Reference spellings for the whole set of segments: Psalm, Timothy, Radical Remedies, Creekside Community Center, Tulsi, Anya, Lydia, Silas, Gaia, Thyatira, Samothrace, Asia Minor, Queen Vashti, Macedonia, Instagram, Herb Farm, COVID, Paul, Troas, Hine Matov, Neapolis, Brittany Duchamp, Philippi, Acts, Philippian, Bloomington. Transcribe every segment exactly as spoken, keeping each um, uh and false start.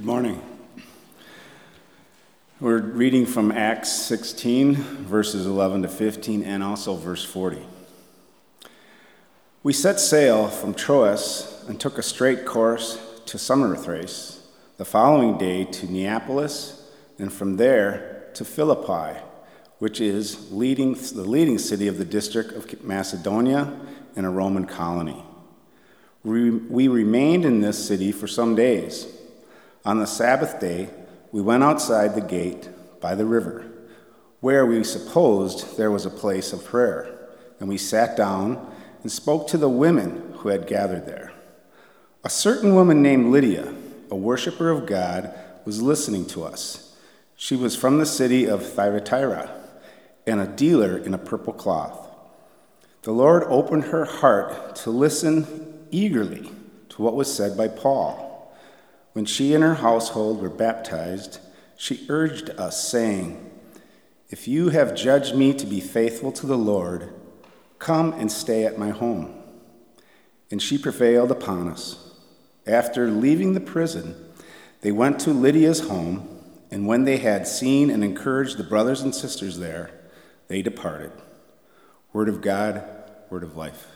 Good morning. We're reading from Acts sixteen, verses eleven to fifteen, and also verse forty. We set sail from Troas and took a straight course to Samothrace, the following day to Neapolis, and from there to Philippi, which is leading, the leading city of the district of Macedonia and a Roman colony. We, we remained in this city for some days. On the Sabbath day, we went outside the gate by the river, where we supposed there was a place of prayer, and we sat down and spoke to the women who had gathered there. A certain woman named Lydia, a worshiper of God, was listening to us. She was from the city of Thyatira and a dealer in a purple cloth. The Lord opened her heart to listen eagerly to what was said by Paul. When she and her household were baptized, she urged us, saying, "If you have judged me to be faithful to the Lord, come and stay at my home." And she prevailed upon us. After leaving the prison, they went to Lydia's home, and when they had seen and encouraged the brothers and sisters there, they departed. Word of God, word of life.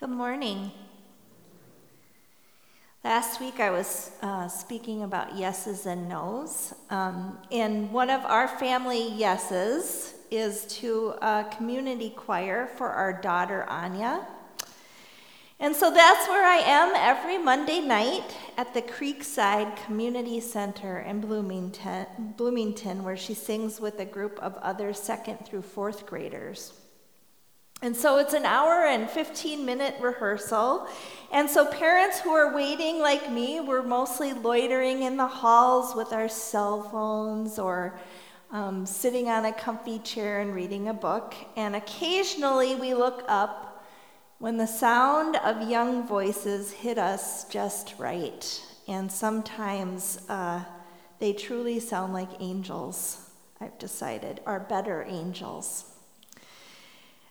Good morning. Last week I was uh, speaking about yeses and nos, um, and one of our family yeses is to a community choir for our daughter Anya. And so that's where I am every Monday night at the Creekside Community Center in Bloomington, Bloomington where she sings with a group of other second through fourth graders. And so it's an hour and fifteen minute rehearsal. And so parents who are waiting like me, we're mostly loitering in the halls with our cell phones or um, sitting on a comfy chair and reading a book. And occasionally we look up when the sound of young voices hit us just right. And sometimes uh, they truly sound like angels, I've decided, or better angels.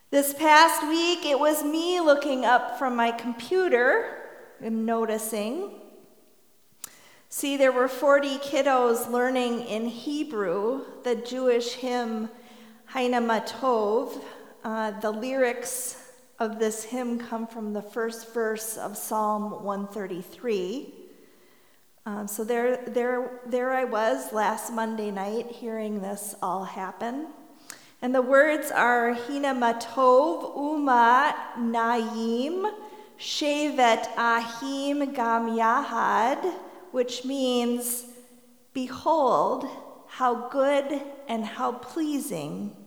This past week, it was me looking up from my computer and noticing. See, there were forty kiddos learning in Hebrew the Jewish hymn Hine Matov. Uh, the lyrics of this hymn come from the first verse of Psalm one thirty-three. Um, so there, there, there I was last Monday night hearing this all happen. And the words are Hine Matov Uma Naim Shevet Ahim Gam Yahad, which means, "Behold, how good and how pleasing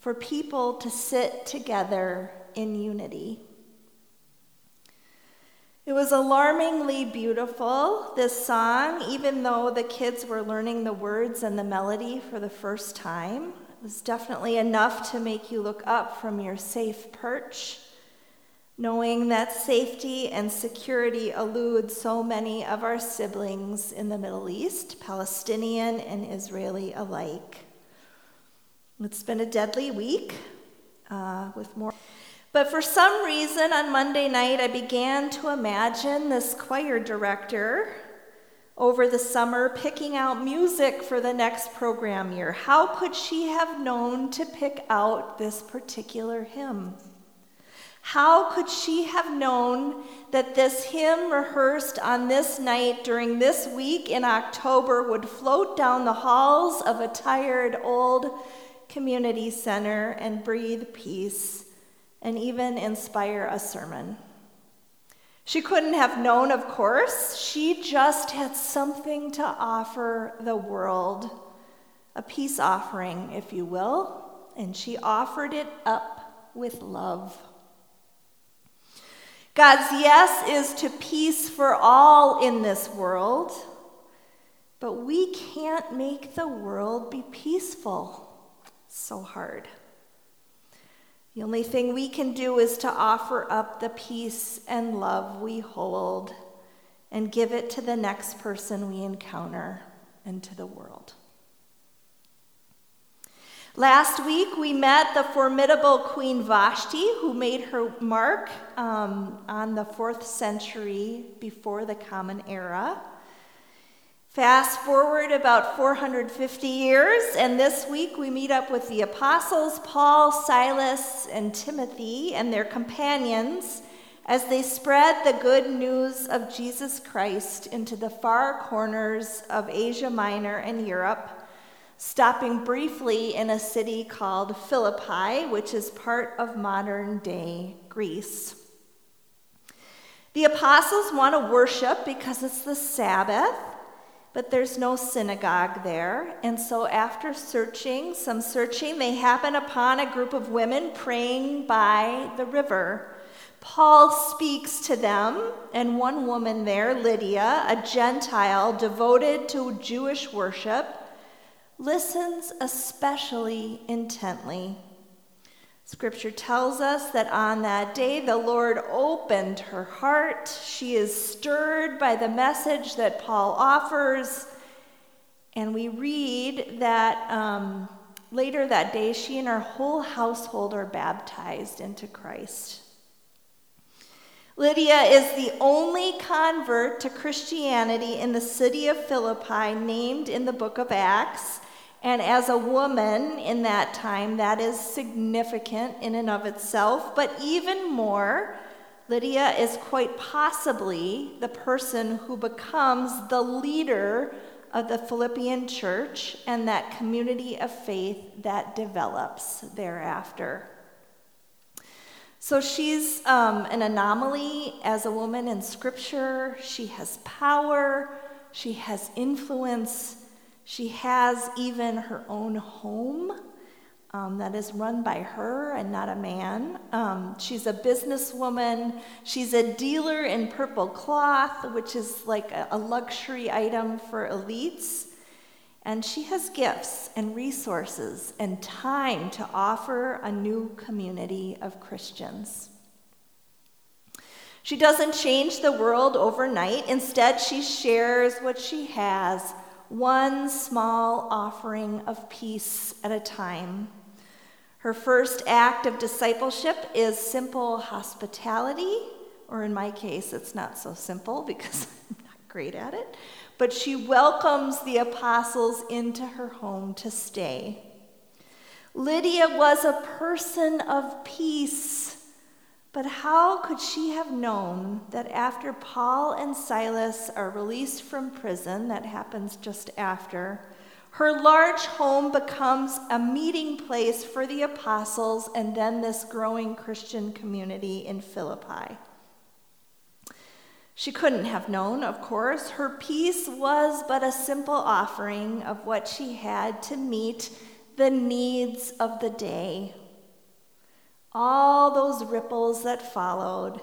for people to sit together in unity." It was alarmingly beautiful, this song, even though the kids were learning the words and the melody for the first time. Was definitely enough to make you look up from your safe perch, knowing that safety and security elude so many of our siblings in the Middle East, Palestinian and Israeli alike. It's been a deadly week uh, with more. But for some reason, on Monday night, I began to imagine this choir director over the summer, picking out music for the next program year. How could she have known to pick out this particular hymn? How could she have known that this hymn rehearsed on this night during this week in October would float down the halls of a tired old community center and breathe peace and even inspire a sermon? She couldn't have known, of course. She just had something to offer the world, a peace offering, if you will, and she offered it up with love. God's yes is to peace for all in this world, but we can't make the world be peaceful. It's so hard. The only thing we can do is to offer up the peace and love we hold and give it to the next person we encounter and to the world. Last week, we met the formidable Queen Vashti, who made her mark um, on the fourth century before the Common Era. Fast forward about four hundred fifty years, and this week we meet up with the apostles Paul, Silas, and Timothy and their companions as they spread the good news of Jesus Christ into the far corners of Asia Minor and Europe, stopping briefly in a city called Philippi, which is part of modern-day Greece. The apostles want to worship because it's the Sabbath, but there's no synagogue there. And so after searching, some searching, they happen upon a group of women praying by the river. Paul speaks to them, and one woman there, Lydia, a Gentile devoted to Jewish worship, listens especially intently. Scripture tells us that on that day the Lord opened her heart. She is stirred by the message that Paul offers. And we read that um, later that day she and her whole household are baptized into Christ. Lydia is the only convert to Christianity in the city of Philippi named in the book of Acts. And as a woman in that time, that is significant in and of itself. But even more, Lydia is quite possibly the person who becomes the leader of the Philippian church and that community of faith that develops thereafter. So she's um, an anomaly as a woman in Scripture. She has power. She has influence. She has even her own home um, that is run by her and not a man. Um, she's a businesswoman. She's a dealer in purple cloth, which is like a, a luxury item for elites. And she has gifts and resources and time to offer a new community of Christians. She doesn't change the world overnight. Instead, she shares what she has, one small offering of peace at a time. Her first act of discipleship is simple hospitality, or in my case, it's not so simple because I'm not great at it, but she welcomes the apostles into her home to stay. Lydia was a person of peace, but how could she have known that after Paul and Silas are released from prison, that happens just after, her large home becomes a meeting place for the apostles and then this growing Christian community in Philippi? She couldn't have known, of course. Her peace was but a simple offering of what she had to meet the needs of the day. All those ripples that followed,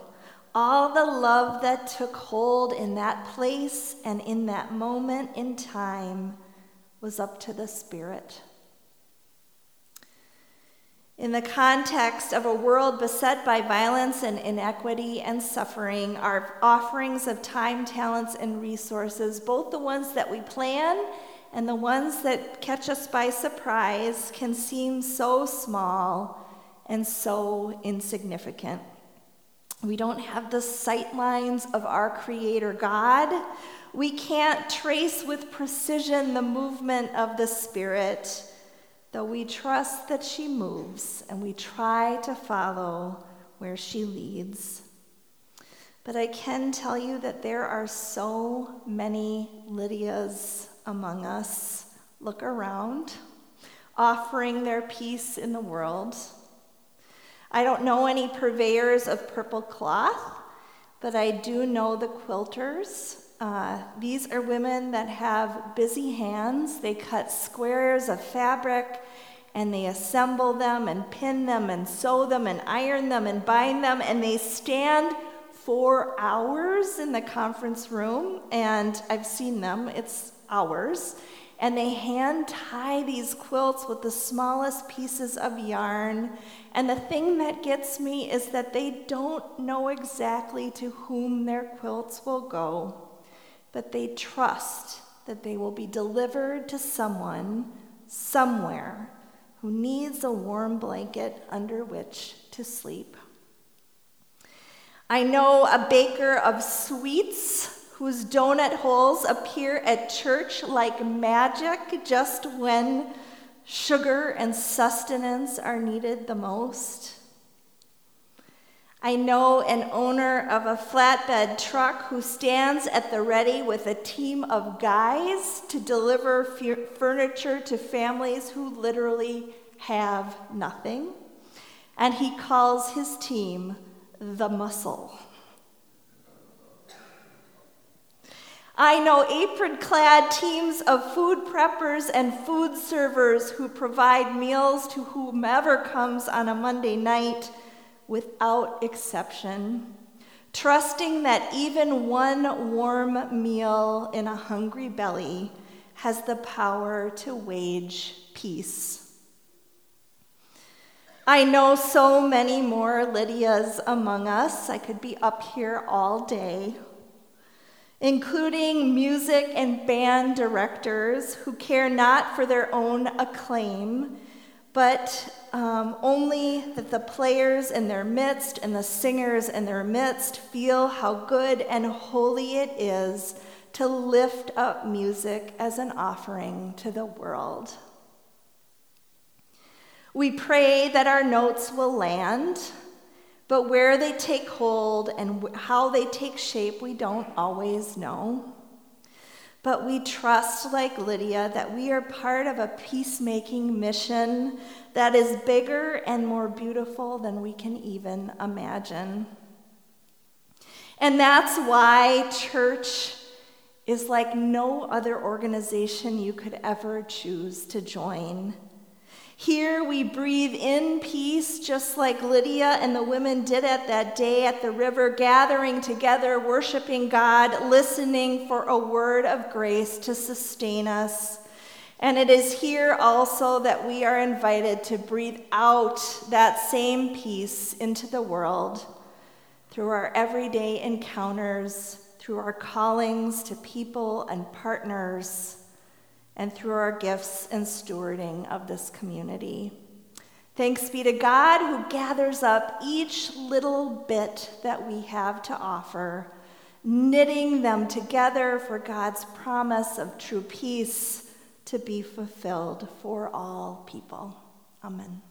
all the love that took hold in that place and in that moment in time was up to the Spirit. In the context of a world beset by violence and inequity and suffering, our offerings of time, talents, and resources, both the ones that we plan and the ones that catch us by surprise, can seem so small and so insignificant. We don't have the sight lines of our Creator God. We can't trace with precision the movement of the Spirit, though we trust that she moves and we try to follow where she leads. But I can tell you that there are so many Lydias among us. Look around, offering their peace in the world. I don't know any purveyors of purple cloth, but I do know the quilters. Uh, these are women that have busy hands. They cut squares of fabric, and they assemble them and pin them and sew them and iron them and bind them, and they stand for hours in the conference room, and I've seen them. It's hours. And they hand tie these quilts with the smallest pieces of yarn. And the thing that gets me is that they don't know exactly to whom their quilts will go, but they trust that they will be delivered to someone, somewhere, who needs a warm blanket under which to sleep. I know a baker of sweets whose donut holes appear at church like magic just when sugar and sustenance are needed the most. I know an owner of a flatbed truck who stands at the ready with a team of guys to deliver f- furniture to families who literally have nothing, and he calls his team the Muscle. I know apron-clad teams of food preppers and food servers who provide meals to whomever comes on a Monday night without exception, trusting that even one warm meal in a hungry belly has the power to wage peace. I know so many more Lydias among us. I could be up here all day, including music and band directors who care not for their own acclaim, but um, only that the players in their midst and the singers in their midst feel how good and holy it is to lift up music as an offering to the world. We pray that our notes will land, but where they take hold and how they take shape, we don't always know. But we trust, like Lydia, that we are part of a peacemaking mission that is bigger and more beautiful than we can even imagine. And that's why church is like no other organization you could ever choose to join. Here we breathe in peace, just like Lydia and the women did it that day at the river, gathering together, worshiping God, listening for a word of grace to sustain us. And it is here also that we are invited to breathe out that same peace into the world through our everyday encounters, through our callings to people and partners, and through our gifts and stewarding of this community. Thanks be to God who gathers up each little bit that we have to offer, knitting them together for God's promise of true peace to be fulfilled for all people. Amen.